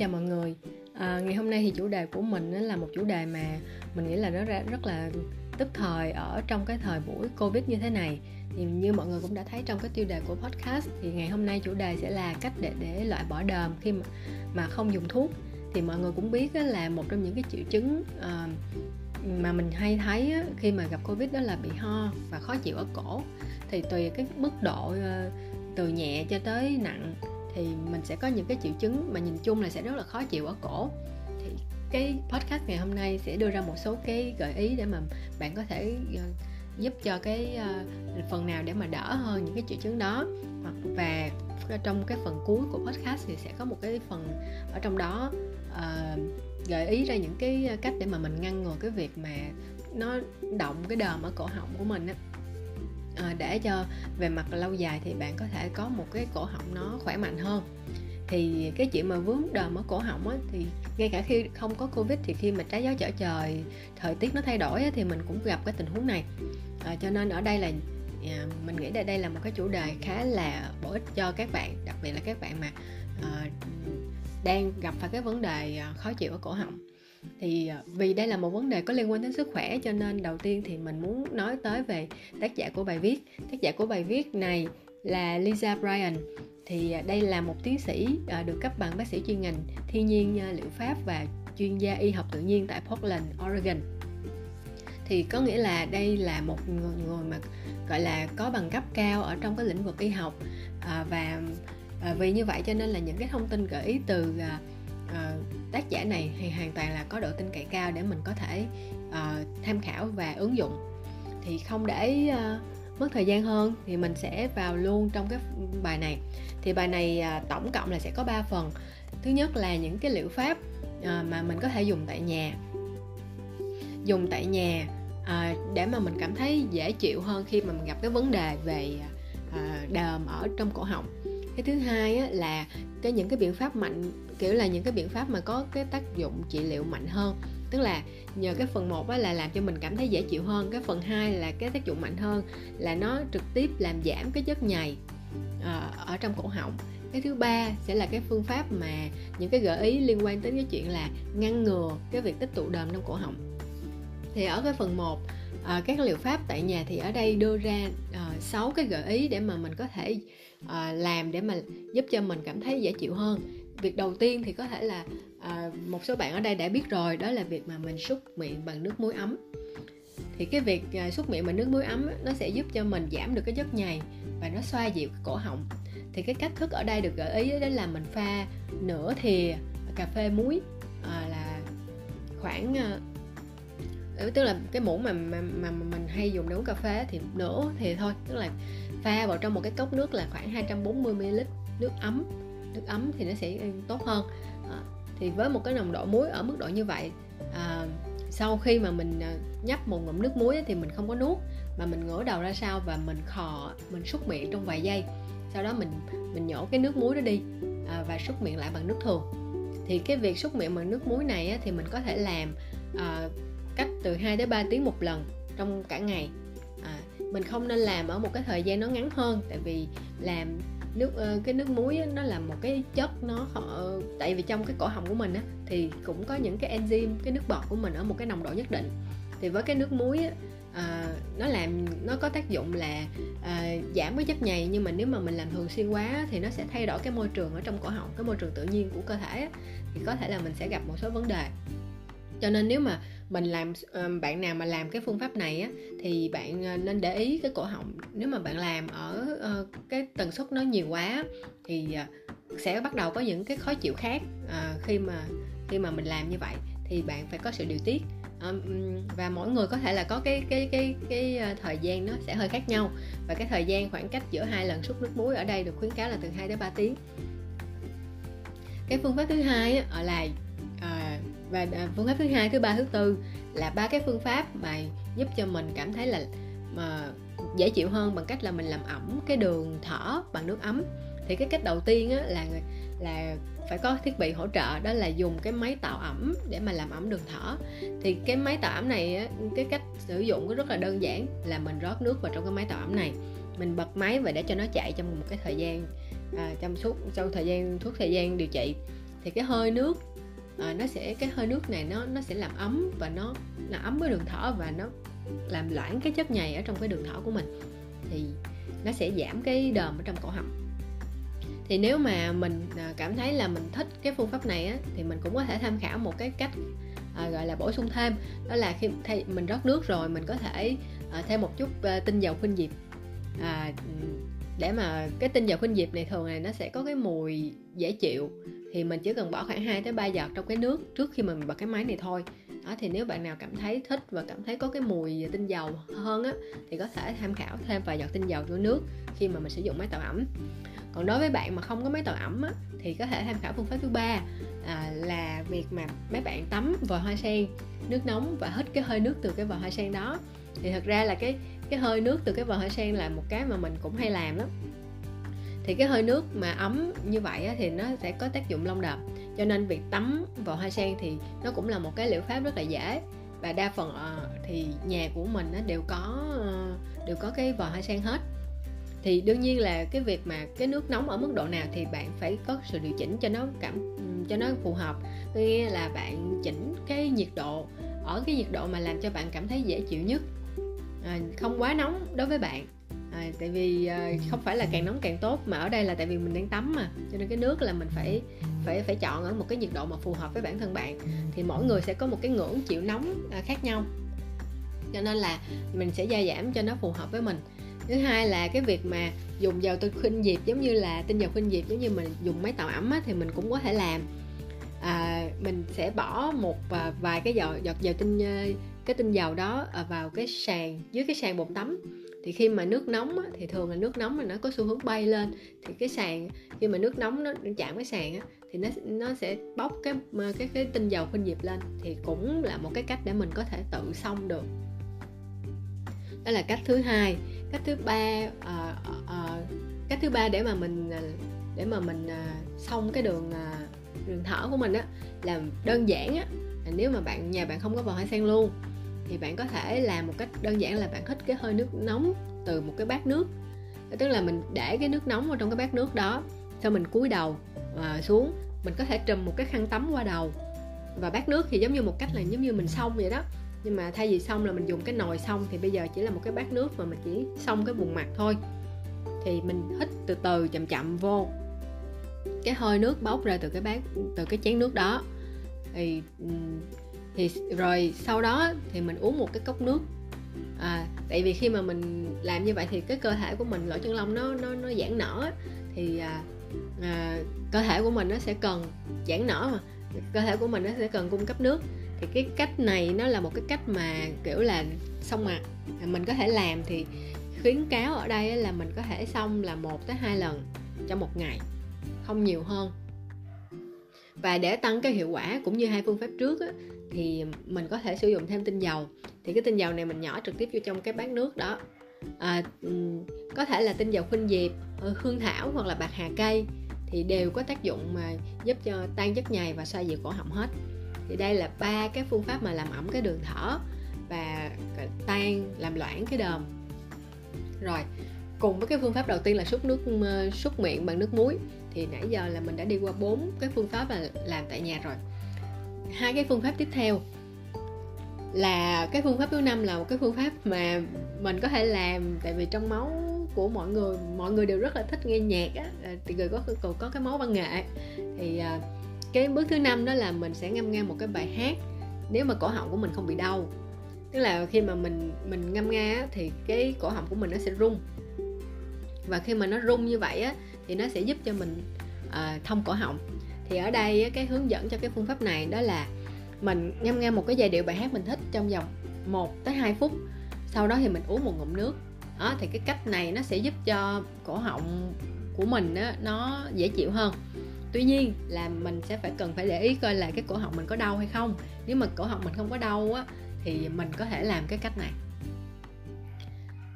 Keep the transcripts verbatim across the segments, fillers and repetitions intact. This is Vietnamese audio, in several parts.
chào mọi người. À, ngày hôm nay thì chủ đề của mình là một chủ đề mà mình nghĩ là nó ra rất là tức thời ở trong cái thời buổi Covid như thế này. Thì như mọi người cũng đã thấy trong cái tiêu đề của podcast, thì ngày hôm nay chủ đề sẽ là cách để để loại bỏ đờm khi mà, mà không dùng thuốc. Thì mọi người cũng biết là một trong những cái triệu chứng uh, mà mình hay thấy khi mà gặp Covid đó là bị ho và khó chịu ở cổ. Thì tùy cái mức độ từ nhẹ cho tới nặng thì mình sẽ có những cái triệu chứng mà nhìn chung là sẽ rất là khó chịu ở cổ. Thì cái podcast ngày hôm nay sẽ đưa ra một số cái gợi ý để mà bạn có thể giúp cho cái phần nào để mà đỡ hơn những cái triệu chứng đó. Và trong cái phần cuối của podcast thì sẽ có một cái phần ở trong đó uh, gợi ý ra những cái cách để mà mình ngăn ngừa cái việc mà nó động cái đờm ở cổ họng của mình á, à, để cho về mặt lâu dài thì bạn có thể có một cái cổ họng nó khỏe mạnh hơn. Thì cái chuyện mà vướng đờm ở cổ họng á, thì ngay cả khi không có Covid thì khi mà trái gió trở trời, thời tiết nó thay đổi á, thì mình cũng gặp cái tình huống này. À, cho nên ở đây là à, mình nghĩ là đây là một cái chủ đề khá là bổ ích cho các bạn, đặc biệt là các bạn mà à, đang gặp phải cái vấn đề khó chịu ở cổ họng. Thì vì đây là một vấn đề có liên quan đến sức khỏe, cho nên đầu tiên thì mình muốn nói tới về tác giả của bài viết. Tác giả của bài viết này là Lisa Bryan. Thì đây là một tiến sĩ được cấp bằng bác sĩ chuyên ngành thiên nhiên liệu pháp và chuyên gia y học tự nhiên tại Portland, Oregon. Thì có nghĩa là đây là một người mà gọi là có bằng cấp cao ở trong cái lĩnh vực y học. Và vì như vậy cho nên là những cái thông tin gợi ý từ uh, tác giả này thì hoàn toàn là có độ tin cậy cao để mình có thể uh, tham khảo và ứng dụng. Thì không để uh, mất thời gian hơn thì mình sẽ vào luôn trong cái bài này. Thì bài này uh, tổng cộng là sẽ có ba phần. Thứ nhất là những cái liệu pháp uh, mà mình có thể dùng tại nhà. Dùng tại nhà uh, để mà mình cảm thấy dễ chịu hơn khi mà mình gặp cái vấn đề về uh, đờm ở trong cổ họng. Cái thứ hai á, là cái những cái biện pháp mạnh, kiểu là những cái biện pháp mà có cái tác dụng trị liệu mạnh hơn. Tức là nhờ cái phần một á, là làm cho mình cảm thấy dễ chịu hơn. Cái phần hai là cái tác dụng mạnh hơn, là nó trực tiếp làm giảm cái chất nhầy à, ở trong cổ họng. Cái thứ ba sẽ là cái phương pháp mà những cái gợi ý liên quan đến cái chuyện là ngăn ngừa cái việc tích tụ đờm trong cổ họng. Thì ở cái phần một à, các liệu pháp tại nhà thì ở đây đưa ra à, sáu cái gợi ý để mà mình có thể à, làm để mà giúp cho mình cảm thấy dễ chịu hơn. Việc đầu tiên thì có thể là à, một số bạn ở đây đã biết rồi, đó là việc mà mình súc miệng bằng nước muối ấm. Thì cái việc à, súc miệng bằng nước muối ấm nó sẽ giúp cho mình giảm được cái chất nhầy và nó xoa dịu cái cổ họng. Thì cái cách thức ở đây được gợi ý đó là mình pha nửa thìa cà phê muối à, là khoảng à, tức là cái muỗng mà, mà, mà mình hay dùng để uống cà phê thì nửa thì thôi, tức là pha vào trong một cái cốc nước là khoảng hai trăm bốn mươi mi-li-lít nước ấm. Nước ấm thì nó sẽ tốt hơn. À, thì với một cái nồng độ muối ở mức độ như vậy, à, sau khi mà mình nhấp một ngụm nước muối thì mình không có nuốt, mà mình ngửa đầu ra sau và mình khò, mình súc miệng trong vài giây. Sau đó mình, mình nhổ cái nước muối đó đi à, và súc miệng lại bằng nước thường. Thì cái việc súc miệng bằng nước muối này á, thì mình có thể làm à, cách từ hai đến ba tiếng một lần trong cả ngày. À, mình không nên làm ở một cái thời gian nó ngắn hơn, tại vì làm nước cái nước muối ấy, nó là một cái chất nó tại vì trong cái cổ họng của mình ấy, thì cũng có những cái enzyme, cái nước bọt của mình ở một cái nồng độ nhất định. Thì với cái nước muối ấy, à, nó làm nó có tác dụng là à, giảm cái chất nhầy, nhưng mà nếu mà mình làm thường xuyên quá thì nó sẽ thay đổi cái môi trường ở trong cổ họng, cái môi trường tự nhiên của cơ thể ấy, thì có thể là mình sẽ gặp một số vấn đề. Cho nên nếu mà mình làm bạn nào mà làm cái phương pháp này á, thì bạn nên để ý cái cổ họng. Nếu mà bạn làm ở cái tần suất nó nhiều quá thì sẽ bắt đầu có những cái khó chịu khác à, khi mà khi mà mình làm như vậy thì bạn phải có sự điều tiết à, và mỗi người có thể là có cái cái cái cái thời gian nó sẽ hơi khác nhau, và cái thời gian khoảng cách giữa hai lần súc nước muối ở đây được khuyến cáo là từ hai đến ba tiếng. Cái phương pháp thứ hai á, là à, và phương pháp thứ hai, thứ ba, thứ tư là ba cái phương pháp mà giúp cho mình cảm thấy là mà dễ chịu hơn bằng cách là mình làm ẩm cái đường thở bằng nước ấm. Thì cái cách đầu tiên á, là là phải có thiết bị hỗ trợ, đó là dùng cái máy tạo ẩm để mà làm ẩm đường thở. Thì cái máy tạo ẩm này á, cái cách sử dụng cũng rất là đơn giản, là mình rót nước vào trong cái máy tạo ẩm này, mình bật máy và để cho nó chạy trong một cái thời gian à, trong suốt trong thời gian thuốc thời gian điều trị. thì cái hơi nước à, nó sẽ cái hơi nước này nó nó sẽ làm ấm và nó là ấm với đường thở và nó làm loãng cái chất nhầy ở trong cái đường thở của mình, thì nó sẽ giảm cái đờm ở trong cổ họng. Thì nếu mà mình cảm thấy là mình thích cái phương pháp này á, thì mình cũng có thể tham khảo một cái cách à, gọi là bổ sung thêm, đó là khi thay, mình rót nước rồi mình có thể à, thêm một chút à, tinh dầu khuynh diệp. À, để mà cái tinh dầu khuynh diệp này thường này nó sẽ có cái mùi dễ chịu, thì mình chỉ cần bỏ khoảng hai tới ba giọt trong cái nước trước khi mình bật cái máy này thôi. Đó, thì nếu bạn nào cảm thấy thích và cảm thấy có cái mùi tinh dầu hơn á, thì có thể tham khảo thêm vài giọt tinh dầu vô nước khi mà mình sử dụng máy tạo ẩm. Còn đối với bạn mà không có máy tạo ẩm á, thì có thể tham khảo phương pháp thứ ba à, là việc mà mấy bạn tắm vòi hoa sen nước nóng và hít cái hơi nước từ cái vòi hoa sen đó. Thì thật ra là cái cái hơi nước từ cái vòi hoa sen là một cái mà mình cũng hay làm lắm. Thì cái hơi nước mà ấm như vậy á, thì nó sẽ có tác dụng long đờm, cho nên việc tắm vòi hoa sen thì nó cũng là một cái liệu pháp rất là dễ. Và đa phần thì nhà của mình á, đều có đều có cái vòi hoa sen hết. Thì đương nhiên là cái việc mà cái nước nóng ở mức độ nào thì bạn phải có sự điều chỉnh cho nó cảm cho nó phù hợp. Có nghĩa là bạn chỉnh cái nhiệt độ ở cái nhiệt độ mà làm cho bạn cảm thấy dễ chịu nhất, à, không quá nóng đối với bạn. À, tại vì à, không phải là càng nóng càng tốt, mà ở đây là tại vì mình đang tắm mà, cho nên cái nước là mình phải phải phải chọn ở một cái nhiệt độ mà phù hợp với bản thân bạn. Thì mỗi người sẽ có một cái ngưỡng chịu nóng à, khác nhau, cho nên là mình sẽ gia giảm cho nó phù hợp với mình. Thứ hai là cái việc mà dùng dầu tinh khuynh diệp giống như là tinh dầu khuynh diệp giống như mình dùng máy tạo ấm á, thì mình cũng có thể làm. À, mình sẽ bỏ một à, vài cái giọt giọt dầu tinh cái tinh dầu đó à, vào cái sàn dưới cái sàn bồn tắm. Thì khi mà nước nóng á, thì thường là nước nóng mà nó có xu hướng bay lên, thì cái sàn khi mà nước nóng nó chạm cái sàn á, thì nó nó sẽ bốc cái cái cái tinh dầu khuynh diệp lên. Thì cũng là một cái cách để mình có thể tự xông được. Đó là cách thứ hai. Cách thứ ba à, à, cách thứ ba để mà mình để mà mình xông cái đường đường thở của mình á, là đơn giản á, là nếu mà bạn nhà bạn không có vòi hoa sen luôn, thì bạn có thể làm một cách đơn giản là bạn hít cái hơi nước nóng từ một cái bát nước. Tức là mình để cái nước nóng vào trong cái bát nước đó, sau mình cúi đầu à, xuống, mình có thể trùm một cái khăn tắm qua đầu. Và bát nước thì giống như một cách là giống như mình xông vậy đó, nhưng mà thay vì xông là mình dùng cái nồi xông, thì bây giờ chỉ là một cái bát nước mà mình chỉ xông cái vùng mặt thôi. Thì mình hít từ từ chậm chậm vô, cái hơi nước bốc ra từ cái bát từ cái chén nước đó. Thì thì rồi sau đó thì mình uống một cái cốc nước. À, tại vì khi mà mình làm như vậy thì cái cơ thể của mình, lỗ chân lông nó nó nó giãn nở, thì à, à, cơ thể của mình nó sẽ cần giãn nở mà cơ thể của mình nó sẽ cần cung cấp nước. Thì cái cách này nó là một cái cách mà kiểu là xông mặt mình có thể làm. Thì khuyến cáo ở đây là mình có thể xông là một tới hai lần trong một ngày, không nhiều hơn. Và để tăng cái hiệu quả cũng như hai phương pháp trước á, thì mình có thể sử dụng thêm tinh dầu. Thì cái tinh dầu này mình nhỏ trực tiếp vô trong cái bát nước đó. À, có thể là tinh dầu khuynh diệp, hương thảo hoặc là bạc hà cây, thì đều có tác dụng mà giúp cho tan chất nhầy và xoa dịu cổ họng hết. Thì đây là ba cái phương pháp mà làm ẩm cái đường thở và tan làm loãng cái đờm. Rồi, cùng với cái phương pháp đầu tiên là súc nước súc miệng bằng nước muối, thì nãy giờ là mình đã đi qua bốn cái phương pháp là làm tại nhà rồi. Hai cái phương pháp tiếp theo là cái phương pháp thứ năm, là một cái phương pháp mà mình có thể làm, tại vì trong máu của mọi người mọi người đều rất là thích nghe nhạc á, thì người có còn có cái máu văn nghệ. Thì cái bước thứ năm đó là mình sẽ ngâm nga một cái bài hát nếu mà cổ họng của mình không bị đau. Tức là khi mà mình mình ngâm nga thì cái cổ họng của mình nó sẽ rung, và khi mà nó rung như vậy á, thì nó sẽ giúp cho mình à, thông cổ họng. Thì ở đây á, cái hướng dẫn cho cái phương pháp này đó là mình ngâm nga một cái giai điệu bài hát mình thích trong vòng một tới hai phút, sau đó thì mình uống một ngụm nước. Đó, thì cái cách này nó sẽ giúp cho cổ họng của mình á, nó dễ chịu hơn. Tuy nhiên là mình sẽ phải cần phải để ý coi là cái cổ họng mình có đau hay không. Nếu mà cổ họng mình không có đau á, thì mình có thể làm cái cách này.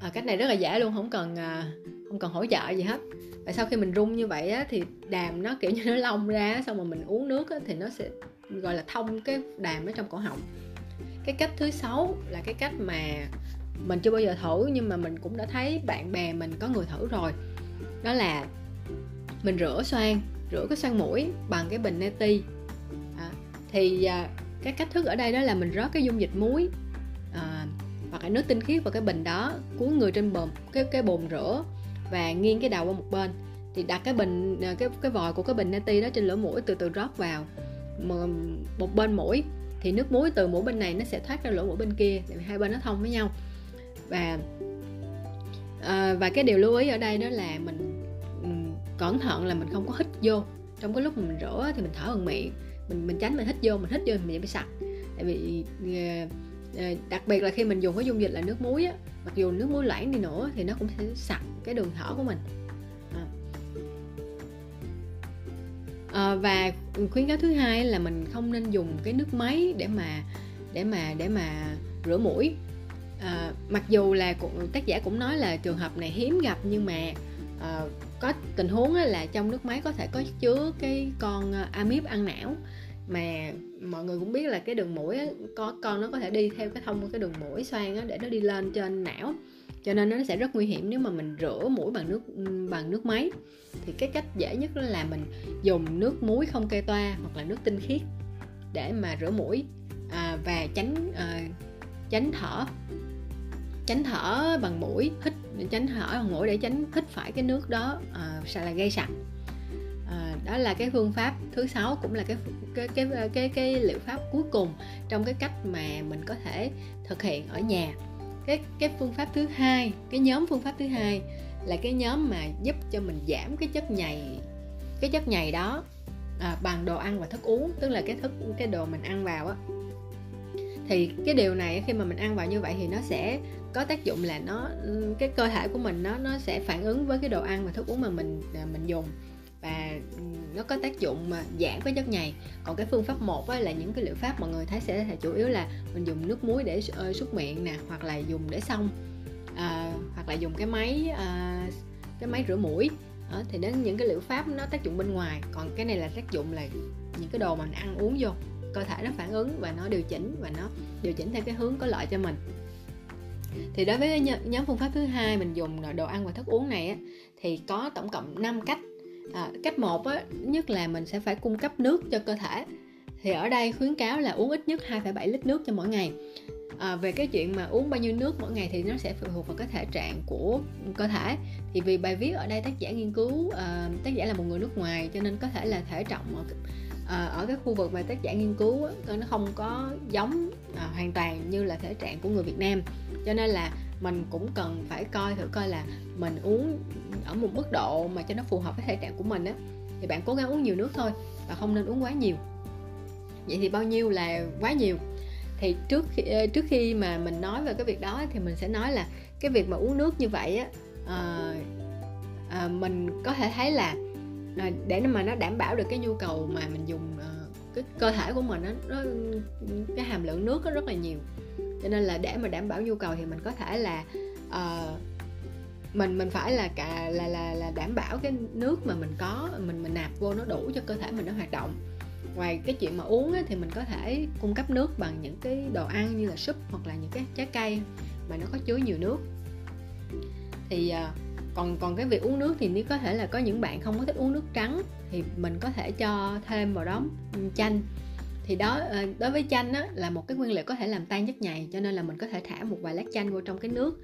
À, cách này rất là dễ luôn, không cần không cần hỗ trợ gì hết. Và sau khi mình rung như vậy á, thì đàm nó kiểu như nó lông ra, xong rồi mình uống nước á, thì nó sẽ gọi là thông cái đàm ở trong cổ họng. Cái cách thứ sáu là cái cách mà mình chưa bao giờ thử, nhưng mà mình cũng đã thấy bạn bè mình có người thử rồi. Đó là mình rửa xoang rửa cái xoang mũi bằng cái bình neti. À, thì à, cái cách thức ở đây đó là mình rót cái dung dịch muối à, hoặc là nước tinh khiết vào cái bình đó, cuốn người trên bồn, cái cái bồn rửa và nghiêng cái đầu qua một bên. Thì đặt cái bình cái cái vòi của cái bình neti đó trên lỗ mũi, từ từ rót vào một bên mũi thì nước muối từ mũi bên này nó sẽ thoát ra lỗ mũi bên kia, tại vì hai bên nó thông với nhau. Và à, và cái điều lưu ý ở đây đó là mình cẩn thận là mình không có hít vô. Trong cái lúc mình rửa thì mình thở bằng miệng, mình mình tránh mình hít vô, mình hít vô thì mình sẽ bị sặc. Tại vì đặc biệt là khi mình dùng cái dung dịch là nước muối á, mặc dù nước muối loãng đi nữa thì nó cũng sẽ sặc cái đường thở của mình. À. À, và khuyến cáo thứ hai là mình không nên dùng cái nước máy để mà để mà để mà rửa mũi. À, mặc dù là tác giả cũng nói là trường hợp này hiếm gặp, nhưng mà à, có tình huống là trong nước máy có thể có chứa cái con amip ăn não, mà mọi người cũng biết là cái đường mũi có con nó có thể đi theo cái thông cái đường mũi xoang để nó đi lên trên não, cho nên nó sẽ rất nguy hiểm nếu mà mình rửa mũi bằng nước bằng nước máy. Thì cái cách dễ nhất là mình dùng nước muối không kê toa hoặc là nước tinh khiết để mà rửa mũi, à, và tránh à, tránh thở tránh thở bằng mũi, hít tránh thở bằng mũi để tránh hít phải cái nước đó à, sẽ là gây sặc. À, đó là cái phương pháp thứ sáu, cũng là cái cái cái cái cái liệu pháp cuối cùng trong cái cách mà mình có thể thực hiện ở nhà. Cái cái phương pháp thứ hai, cái nhóm phương pháp thứ hai là cái nhóm mà giúp cho mình giảm cái chất nhầy cái chất nhầy đó à, bằng đồ ăn và thức uống, tức là cái thức cái đồ mình ăn vào á. Thì cái điều này khi mà mình ăn vào như vậy thì nó sẽ có tác dụng là nó cái cơ thể của mình nó nó sẽ phản ứng với cái đồ ăn và thức uống mà mình mình dùng, và nó có tác dụng mà giảm cái chất nhầy. Còn cái phương pháp một là những cái liệu pháp mọi người thấy sẽ là chủ yếu là mình dùng nước muối để súc miệng nè, hoặc là dùng để xông, à, hoặc là dùng cái máy à, cái máy rửa mũi. À, thì đến những cái liệu pháp nó tác dụng bên ngoài, còn cái này là tác dụng là những cái đồ mà mình ăn uống vô, cơ thể nó phản ứng và nó điều chỉnh và nó điều chỉnh theo cái hướng có lợi cho mình. Thì đối với nhóm phương pháp thứ hai mình dùng đồ ăn và thức uống này á, thì có tổng cộng năm cách. À, cách một á, nhất là mình sẽ phải cung cấp nước cho cơ thể. Thì ở đây khuyến cáo là uống ít nhất hai phẩy bảy lít nước cho mỗi ngày. À, về cái chuyện mà uống bao nhiêu nước mỗi ngày thì nó sẽ phụ thuộc vào cái thể trạng của cơ thể. Thì vì bài viết ở đây tác giả nghiên cứu, à, tác giả là một người nước ngoài, cho nên có thể là thể trọng ở, à, ở cái khu vực mà tác giả nghiên cứu á, nó không có giống à, hoàn toàn như là thể trạng của người Việt Nam. Cho nên là mình cũng cần phải coi thử coi là mình uống ở một mức độ mà cho nó phù hợp với thể trạng của mình á, thì bạn cố gắng uống nhiều nước thôi và không nên uống quá nhiều. Vậy thì bao nhiêu là quá nhiều? Thì trước khi, trước khi mà mình nói về cái việc đó thì mình sẽ nói là cái việc mà uống nước như vậy á, à, à, mình có thể thấy là à, để mà nó đảm bảo được cái nhu cầu mà mình dùng à, cái cơ thể của mình á, nó cái hàm lượng nước nó rất là nhiều. Cho nên là để mà đảm bảo nhu cầu thì mình có thể là uh, mình mình phải là, cả, là là là đảm bảo cái nước mà mình có mình mình nạp vô nó đủ cho cơ thể mình nó hoạt động. Ngoài cái chuyện mà uống á, thì mình có thể cung cấp nước bằng những cái đồ ăn như là súp hoặc là những cái trái cây mà nó có chứa nhiều nước. Thì uh, còn còn cái việc uống nước thì nếu có thể là có những bạn không có thích uống nước trắng thì mình có thể cho thêm vào đó chanh. Thì đó, đối với chanh á, là một cái nguyên liệu có thể làm tan chất nhầy, cho nên là mình có thể thả một vài lát chanh vô trong cái nước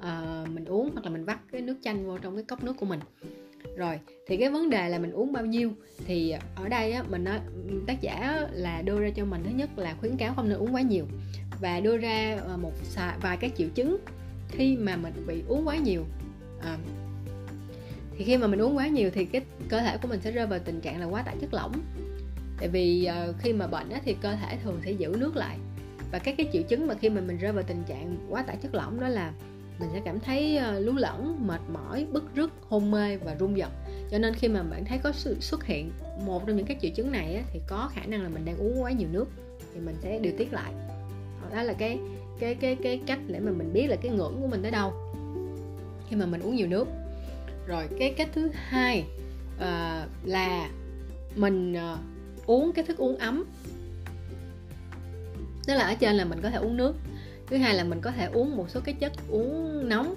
à, mình uống, hoặc là mình vắt cái nước chanh vô trong cái cốc nước của mình. Rồi, thì cái vấn đề là mình uống bao nhiêu thì ở đây á, mình nói, tác giả là đưa ra cho mình, thứ nhất là khuyến cáo không nên uống quá nhiều, và đưa ra một vài cái triệu chứng khi mà mình bị uống quá nhiều. À, thì khi mà mình uống quá nhiều thì cái cơ thể của mình sẽ rơi vào tình trạng là quá tải chất lỏng. Tại vì khi mà bệnh á, thì cơ thể thường sẽ giữ nước lại, và các cái triệu chứng mà khi mà mình rơi vào tình trạng quá tải chất lỏng đó là mình sẽ cảm thấy lú lẫn, mệt mỏi, bứt rứt, hôn mê và run giật. Cho nên khi mà bạn thấy có sự xuất hiện một trong những cái triệu chứng này á, thì có khả năng là mình đang uống quá nhiều nước, thì mình sẽ điều tiết lại. Đó là cái cái cái cái cách để mà mình biết là cái ngưỡng của mình tới đâu khi mà mình uống nhiều nước. Rồi cái cách thứ hai uh, là mình uh, uống cái thức uống ấm, tức là ở trên là mình có thể uống nước. Thứ hai là mình có thể uống một số cái chất uống nóng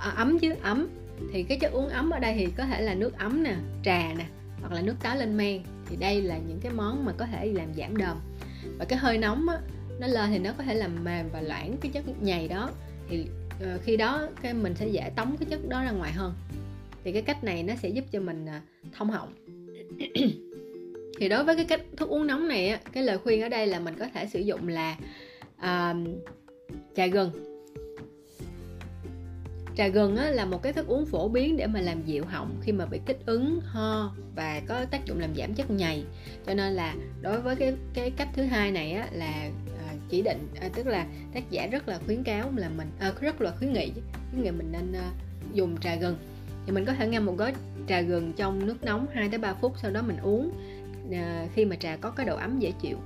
à, ấm chứ ấm. Thì cái chất uống ấm ở đây thì có thể là nước ấm nè, trà nè, hoặc là nước táo lên men, thì đây là những cái món mà có thể làm giảm đờm. Và cái hơi nóng á, nó lên thì nó có thể làm mềm và loãng cái chất nhầy đó, thì uh, khi đó cái mình sẽ dễ tống cái chất đó ra ngoài hơn. Thì cái cách này nó sẽ giúp cho mình uh, thông họng. Thì đối với cái cách thuốc uống nóng này á, cái lời khuyên ở đây là mình có thể sử dụng là uh, trà gừng. Trà gừng á, là một cái thức uống phổ biến để mà làm dịu họng khi mà bị kích ứng, ho và có tác dụng làm giảm chất nhầy. Cho nên là đối với cái, cái cách thứ hai này á, là à, chỉ định à, tức là tác giả rất là khuyến cáo là mình à, rất là khuyến nghị khuyến nghị mình nên à, dùng trà gừng. Thì mình có thể ngâm một gói trà gừng trong nước nóng hai đến ba phút, sau đó mình uống à, khi mà trà có cái độ ấm dễ chịu.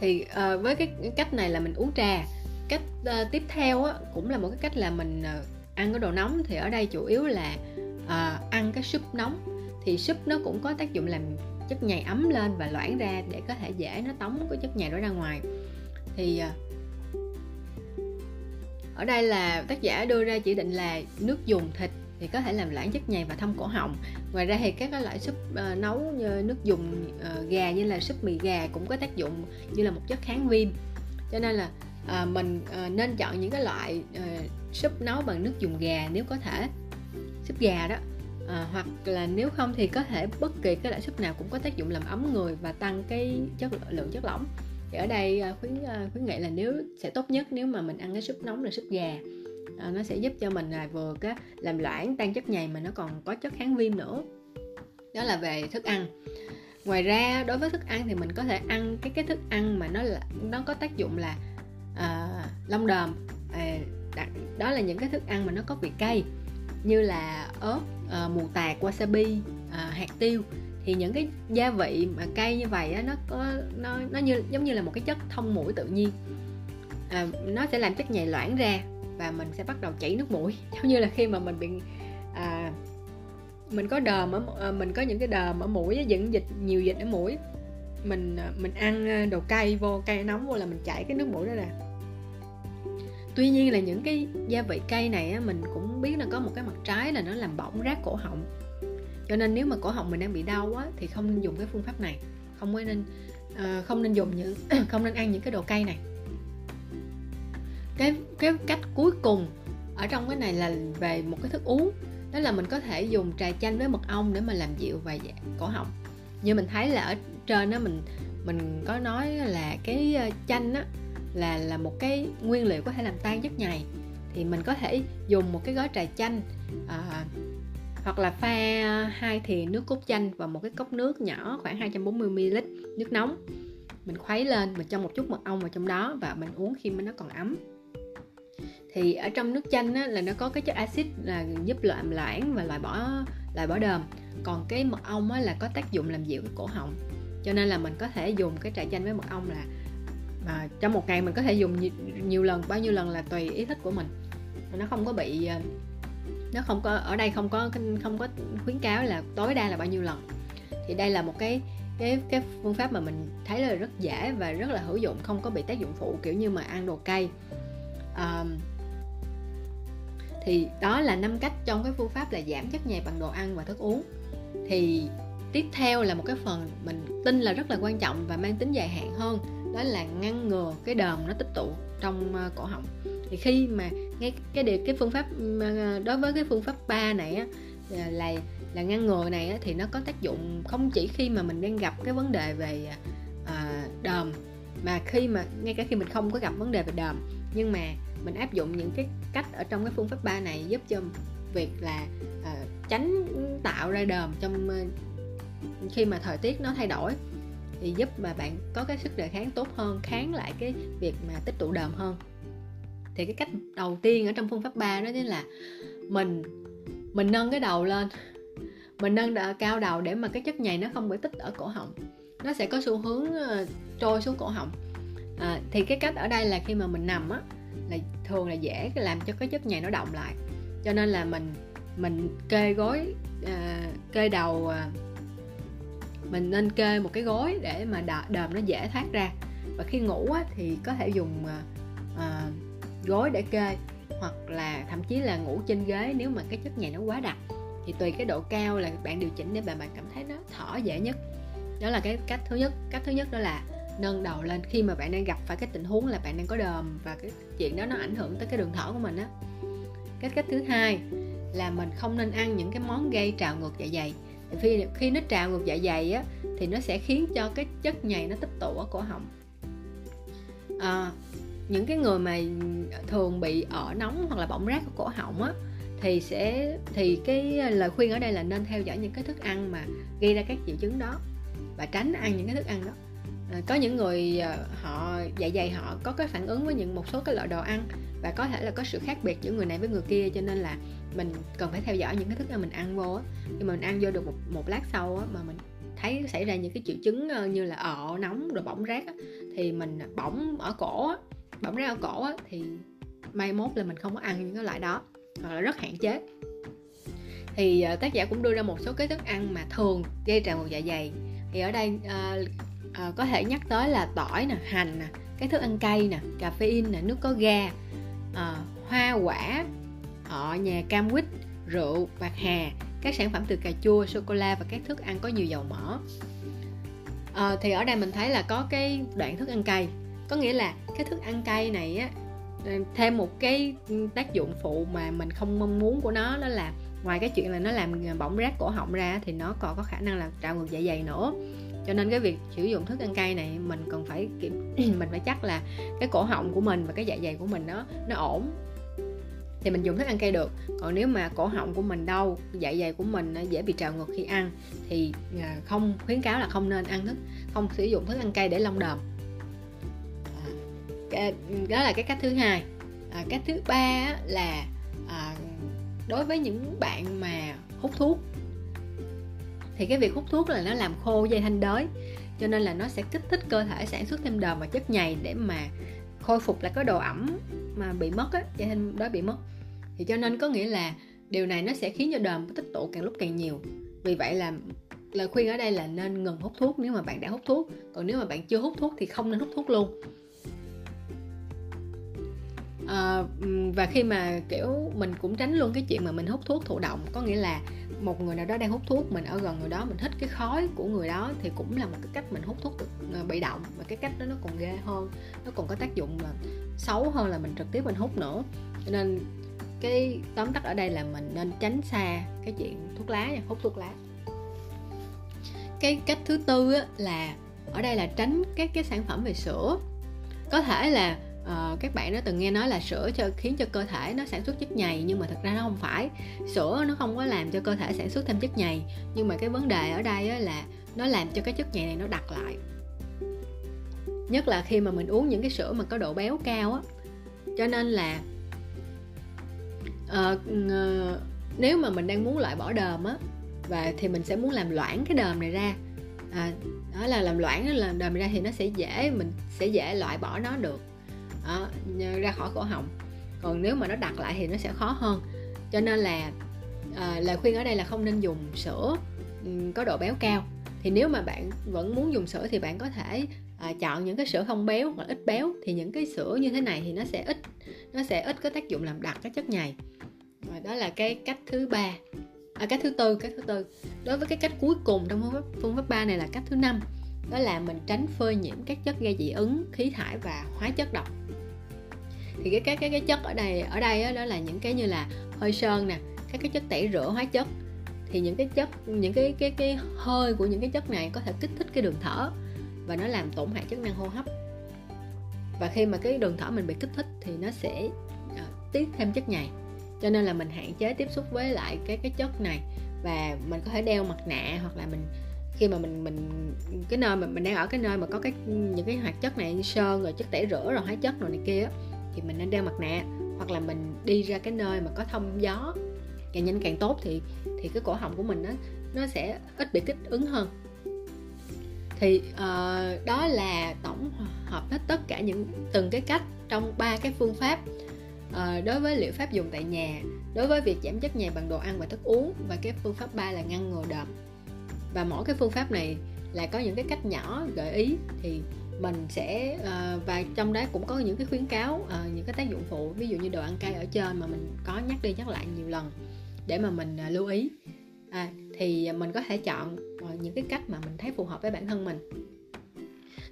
Thì à, với cái cách này là mình uống trà. Cách uh, tiếp theo á, cũng là một cái cách là mình uh, ăn cái đồ nóng. Thì ở đây chủ yếu là uh, ăn cái súp nóng. Thì súp nó cũng có tác dụng làm chất nhầy ấm lên và loãng ra, để có thể dễ nó tống cái chất nhầy đó ra ngoài. Thì uh, ở đây là tác giả đưa ra chỉ định là nước dùng thịt thì có thể làm loãng chất nhầy và thông cổ họng. Ngoài ra thì các cái loại súp uh, nấu như nước dùng uh, gà, như là súp mì gà, cũng có tác dụng như là một chất kháng viêm. Cho nên là À, mình à, nên chọn những cái loại à, súp nấu bằng nước dùng gà nếu có thể, súp gà đó, à, hoặc là nếu không thì có thể bất kỳ cái loại súp nào cũng có tác dụng làm ấm người và tăng cái chất lượng chất lỏng. Thì ở đây à, khuyến à, khuyến nghị là nếu sẽ tốt nhất nếu mà mình ăn cái súp nóng là súp gà, à, nó sẽ giúp cho mình là vừa cái làm loãng, tan chất nhầy mà nó còn có chất kháng viêm nữa. Đó là về thức ăn. Ngoài ra đối với thức ăn thì mình có thể ăn cái cái thức ăn mà nó là, nó có tác dụng là À, long đờm à, đó là những cái thức ăn mà nó có vị cay, như là ớt, à, mù tạt, wasabi, à, hạt tiêu. Thì những cái gia vị mà cay như vậy á, nó có nó nó như giống như là một cái chất thông mũi tự nhiên, à, nó sẽ làm chất nhầy loãng ra và mình sẽ bắt đầu chảy nước mũi. Giống như là khi mà mình bị à, mình có đờm ở, mình có những cái đờm ở mũi, dẫn dịch nhiều dịch ở mũi, mình mình ăn đồ cay vô, cay nóng vô là mình chảy cái nước mũi đó ra. Tuy nhiên là những cái gia vị cay này á, mình cũng biết là có một cái mặt trái là nó làm bỏng rát cổ họng. Cho nên nếu mà cổ họng mình đang bị đau á, thì không nên dùng cái phương pháp này, không nên không nên dùng những không nên ăn những cái đồ cay này. Cái cái cách cuối cùng ở trong cái này là về một cái thức uống, đó là mình có thể dùng trà chanh với mật ong để mà làm dịu và cổ họng. Như mình thấy là ở trên đó mình mình có nói là cái chanh á là là một cái nguyên liệu có thể làm tan chất nhầy, thì mình có thể dùng một cái gói trà chanh, à, hoặc là pha hai thìa nước cốt chanh và một cái cốc nước nhỏ khoảng hai trăm bốn mươi mi li lít nước nóng, mình khuấy lên, mình cho một chút mật ong vào trong đó và mình uống khi mà nó còn ấm. Thì ở trong nước chanh á, là nó có cái chất axit là giúp làm loãng và loại bỏ loại bỏ đờm, còn cái mật ong á, là có tác dụng làm dịu cái cổ họng. Cho nên là mình có thể dùng cái trà chanh với mật ong là à, trong một ngày mình có thể dùng nhiều, nhiều lần, bao nhiêu lần là tùy ý thích của mình. Nó không có bị nó không có ở đây không có không có khuyến cáo là tối đa là bao nhiêu lần. Thì đây là một cái cái cái phương pháp mà mình thấy là rất dễ và rất là hữu dụng, không có bị tác dụng phụ kiểu như mà ăn đồ cay. À, thì đó là năm cách trong cái phương pháp là giảm chất nhầy bằng đồ ăn và thức uống. Thì tiếp theo là một cái phần mình tin là rất là quan trọng và mang tính dài hạn hơn, đó là ngăn ngừa cái đờm nó tích tụ trong cổ họng. Thì khi mà ngay cái điều cái phương pháp đối với cái phương pháp ba này á, là là ngăn ngừa này á, thì nó có tác dụng không chỉ khi mà mình đang gặp cái vấn đề về à, đờm, mà khi mà ngay cả khi mình không có gặp vấn đề về đờm, nhưng mà mình áp dụng những cái cách ở trong cái phương pháp ba này giúp cho việc là à, tránh tạo ra đờm trong khi mà thời tiết nó thay đổi, thì giúp mà bạn có cái sức đề kháng tốt hơn, kháng lại cái việc mà tích tụ đờm hơn. Thì cái cách đầu tiên ở trong phương pháp ba đó chính là mình mình nâng cái đầu lên, mình nâng cao đầu để mà cái chất nhầy nó không bị tích ở cổ họng, nó sẽ có xu hướng trôi xuống cổ họng. À, thì cái cách ở đây là khi mà mình nằm á, là thường là dễ làm cho cái chất nhầy nó đọng lại, cho nên là mình mình kê gối, à, kê đầu à, mình nên kê một cái gối để mà đờm nó dễ thoát ra. Và khi ngủ á, thì có thể dùng à, gối để kê, hoặc là thậm chí là ngủ trên ghế nếu mà cái chất nhầy nó quá đặc. Thì tùy cái độ cao là bạn điều chỉnh để bạn bạn cảm thấy nó thở dễ nhất. Đó là cái cách thứ nhất. Cách thứ nhất đó là nâng đầu lên khi mà bạn đang gặp phải cái tình huống là bạn đang có đờm và cái chuyện đó nó ảnh hưởng tới cái đường thở của mình á. Cách cách thứ hai là mình không nên ăn những cái món gây trào ngược dạ dày. Vì khi nó trào ngược dạ dày á thì nó sẽ khiến cho cái chất nhầy nó tích tụ ở cổ họng. À, những cái người mà thường bị ở nóng hoặc là bỏng rát ở cổ họng á thì sẽ thì cái lời khuyên ở đây là nên theo dõi những cái thức ăn mà gây ra các triệu chứng đó và tránh ăn những cái thức ăn đó. À, có những người họ dạ dày họ có cái phản ứng với những một số cái loại đồ ăn và có thể là có sự khác biệt giữa người này với người kia, cho nên là mình cần phải theo dõi những cái thức ăn mình ăn vô á. Khi mà mình ăn vô được một, một lát sau á mà mình thấy xảy ra những cái triệu chứng như là ọ nóng rồi bỏng rát á, thì mình bỏng ở cổ á, bỏng rát ở cổ á, thì mai mốt là mình không có ăn những cái loại đó hoặc là rất hạn chế. Thì tác giả cũng đưa ra một số cái thức ăn mà thường gây trào ngược dạ dày. Thì ở đây à, à, có thể nhắc tới là tỏi nè, hành nè, cái thức ăn cay nè, caffeine nè, nước có ga, à, hoa quả, họ nhà cam quýt, rượu, bạc hà, các sản phẩm từ cà chua, sô-cô-la và các thức ăn có nhiều dầu mỡ. À, thì ở đây mình thấy là có cái đoạn thức ăn cay, có nghĩa là cái thức ăn cay này á, thêm một cái tác dụng phụ mà mình không mong muốn của nó, đó là ngoài cái chuyện là nó làm bỏng rát cổ họng ra thì nó còn có khả năng làm trào ngược dạ dày nữa. Cho nên cái việc sử dụng thức ăn cay này mình cần phải kiểm mình phải chắc là cái cổ họng của mình và cái dạ dày của mình nó nó ổn thì mình dùng thức ăn cay được. Còn nếu mà cổ họng của mình đau, dạ dày của mình dễ bị trào ngược khi ăn thì không khuyến cáo là không nên ăn thức không sử dụng thức ăn cay để long đờm. Đó là cái cách thứ hai. À, cách thứ ba là à, đối với những bạn mà hút thuốc thì cái việc hút thuốc là nó làm khô dây thanh đới, cho nên là nó sẽ kích thích cơ thể sản xuất thêm đờm và chất nhầy để mà khôi phục lại cái độ ẩm mà bị mất á, dây thanh đới bị mất. Thì cho nên có nghĩa là điều này nó sẽ khiến cho đờm tích tụ càng lúc càng nhiều. Vì vậy là lời khuyên ở đây là nên ngừng hút thuốc nếu mà bạn đã hút thuốc. Còn nếu mà bạn chưa hút thuốc thì không nên hút thuốc luôn. À, và khi mà kiểu mình cũng tránh luôn cái chuyện mà mình hút thuốc thụ động, có nghĩa là một người nào đó đang hút thuốc, mình ở gần người đó, mình hít cái khói của người đó thì cũng là một cái cách mình hút thuốc bị động, mà cái cách đó nó còn ghê hơn, nó còn có tác dụng là xấu hơn là mình trực tiếp mình hút nữa. Cho nên cái tóm tắt ở đây là mình nên tránh xa cái chuyện thuốc lá nha, hút thuốc lá. Cái cách thứ tư á, là ở đây là tránh các cái sản phẩm về sữa. Có thể là Uh, các bạn đã từng nghe nói là sữa cho, khiến cho cơ thể nó sản xuất chất nhầy, nhưng mà thật ra nó không phải. Sữa nó không có làm cho cơ thể sản xuất thêm chất nhầy, nhưng mà cái vấn đề ở đây là nó làm cho cái chất nhầy này nó đặc lại. Nhất là khi mà mình uống những cái sữa mà có độ béo cao á. Cho nên là uh, uh, nếu mà mình đang muốn loại bỏ đờm á, và thì mình sẽ muốn làm loãng cái đờm này ra. À, đó là làm loãng là đờm ra thì nó sẽ dễ, mình sẽ dễ loại bỏ nó được. À, ra khỏi cổ họng. Còn nếu mà nó đặc lại thì nó sẽ khó hơn. Cho nên là à, lời khuyên ở đây là không nên dùng sữa um, có độ béo cao. Thì nếu mà bạn vẫn muốn dùng sữa thì bạn có thể à, chọn những cái sữa không béo hoặc ít béo. Thì những cái sữa như thế này thì nó sẽ ít nó sẽ ít có tác dụng làm đặc cái chất nhầy. Rồi, đó là cái cách thứ ba. À, cách thứ tư, cách thứ tư. Đối với cái cách cuối cùng trong phương pháp phương pháp ba này là cách thứ năm. Đó là mình tránh phơi nhiễm các chất gây dị ứng, khí thải và hóa chất độc. Thì cái các cái, cái chất ở đây ở đây đó, đó là những cái như là hơi sơn nè, các cái chất tẩy rửa, hóa chất. Thì những cái chất những cái cái cái hơi của những cái chất này có thể kích thích cái đường thở và nó làm tổn hại chức năng hô hấp. Và khi mà cái đường thở mình bị kích thích thì nó sẽ uh, tiết thêm chất nhầy. Cho nên là mình hạn chế tiếp xúc với lại cái cái chất này, và mình có thể đeo mặt nạ, hoặc là mình khi mà mình mình cái nơi mà mình đang ở, cái nơi mà có cái những cái hoạt chất này như sơn rồi chất tẩy rửa rồi hóa chất rồi này kia á, thì mình nên đeo mặt nạ, hoặc là mình đi ra cái nơi mà có thông gió càng nhanh càng tốt thì thì cái cổ họng của mình nó nó sẽ ít bị kích ứng hơn. Thì uh, đó là tổng hợp hết tất cả những từng cái cách trong ba cái phương pháp uh, đối với liệu pháp dùng tại nhà, đối với việc giảm chất nhầy bằng đồ ăn và thức uống, và cái phương pháp ba là ngăn ngừa đờm. Và mỗi cái phương pháp này là có những cái cách nhỏ gợi ý, thì mình sẽ uh, và trong đó cũng có những cái khuyến cáo, uh, những cái tác dụng phụ, ví dụ như đồ ăn cay ở trên mà mình có nhắc đi nhắc lại nhiều lần để mà mình uh, lưu ý. à, thì mình có thể chọn những cái cách mà mình thấy phù hợp với bản thân mình.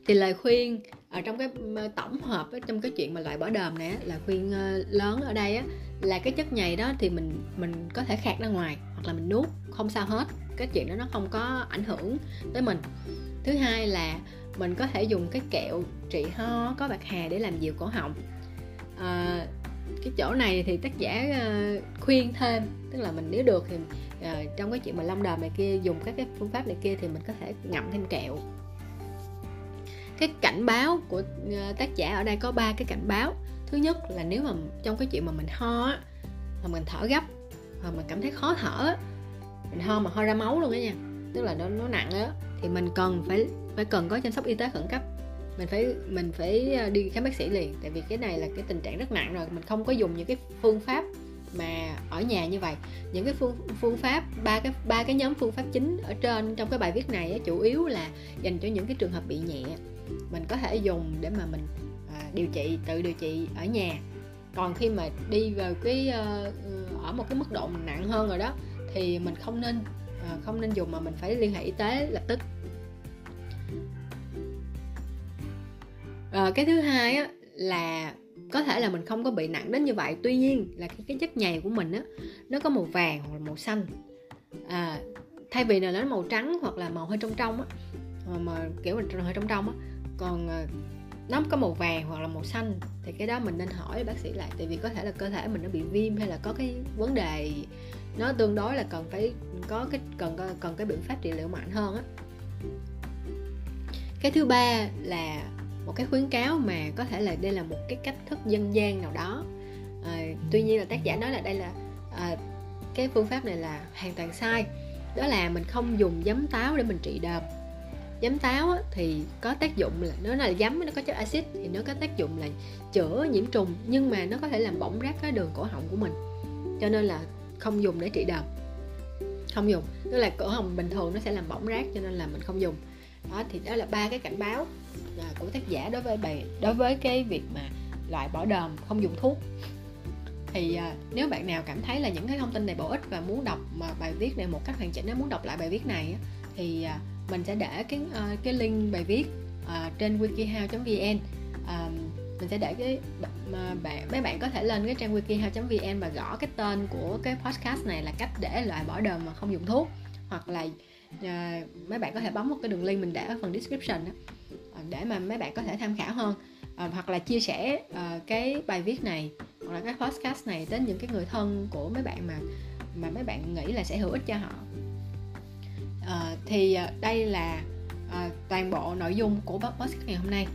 Thì lời khuyên ở trong cái tổng hợp ấy, trong cái chuyện mà loại bỏ đờm này á, là khuyên lớn ở đây á, là cái chất nhầy đó thì mình mình có thể khạc ra ngoài hoặc là mình nuốt, không sao hết, cái chuyện đó nó không có ảnh hưởng tới mình. Thứ hai là mình có thể dùng cái kẹo trị ho có bạc hà để làm dịu cổ họng. À, cái chỗ này thì tác giả khuyên thêm, tức là mình nếu được thì uh, trong cái chuyện mà lông đờm này kia, dùng các cái phương pháp này kia thì mình có thể ngậm thêm kẹo. Cái cảnh báo của tác giả ở đây có ba cái cảnh báo. Thứ nhất là nếu mà trong cái chuyện mà mình ho á, mà mình thở gấp, mà mình cảm thấy khó thở, mình ho mà ho ra máu luôn đó nha, tức là nó, nó nặng á, thì mình cần phải phải cần có chăm sóc y tế khẩn cấp, mình phải mình phải đi khám bác sĩ liền. Tại vì cái này là cái tình trạng rất nặng rồi, mình không có dùng những cái phương pháp mà ở nhà như vậy. Những cái phương, phương pháp ba cái ba cái nhóm phương pháp chính ở trên trong cái bài viết này á, chủ yếu là dành cho những cái trường hợp bị nhẹ, mình có thể dùng để mà mình à, điều trị tự điều trị ở nhà. Còn khi mà đi vào cái à, ở một cái mức độ nặng hơn rồi đó thì mình không nên à, không nên dùng, mà mình phải liên hệ y tế lập tức. À, cái thứ hai á, là có thể là mình không có bị nặng đến như vậy, tuy nhiên là cái, cái chất nhầy của mình á, nó có màu vàng hoặc là màu xanh, à, thay vì là nó màu trắng hoặc là màu hơi trong trong á, mà, mà kiểu mình hơi trong trong á, còn nó có màu vàng hoặc là màu xanh thì cái đó mình nên hỏi bác sĩ lại. Tại vì có thể là cơ thể mình nó bị viêm hay là có cái vấn đề nó tương đối là cần phải có cái cần cần cái biện pháp trị liệu mạnh hơn á. Cái thứ ba là một cái khuyến cáo mà có thể là đây là một cái cách thức dân gian nào đó, à, tuy nhiên là tác giả nói là đây là à, cái phương pháp này là hoàn toàn sai. Đó là mình không dùng giấm táo để mình trị đờm. Giấm táo á, thì có tác dụng là nó là giấm, nó có chất axit thì nó có tác dụng là chữa nhiễm trùng, nhưng mà nó có thể làm bỏng rát cái đường cổ họng của mình, cho nên là không dùng để trị đờm, không dùng. Tức là cổ họng bình thường nó sẽ làm bỏng rát, cho nên là mình không dùng. Đó thì đó là ba cái cảnh báo của tác giả đối với bài đối với cái việc mà loại bỏ đờm không dùng thuốc. Thì à, nếu bạn nào cảm thấy là những cái thông tin này bổ ích và muốn đọc mà bài viết này một cách hoàn chỉnh, nếu muốn đọc lại bài viết này thì à, mình sẽ để cái uh, cái link bài viết uh, trên wikihow chấm vn. uh, Mình sẽ để cái mà bạn, mấy bạn có thể lên cái trang wikihow chấm vn và gõ cái tên của cái podcast này là cách để loại bỏ đờm mà không dùng thuốc, hoặc là uh, mấy bạn có thể bấm một cái đường link mình để ở phần description đó, uh, để mà mấy bạn có thể tham khảo hơn, uh, hoặc là chia sẻ uh, cái bài viết này hoặc là cái podcast này đến những cái người thân của mấy bạn mà mà mấy bạn nghĩ là sẽ hữu ích cho họ. Uh, thì uh, đây là uh, toàn bộ nội dung của podcast ngày hôm nay.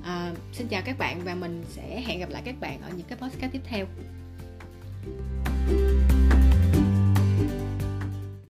Uh, xin chào các bạn và mình sẽ hẹn gặp lại các bạn ở những cái podcast tiếp theo.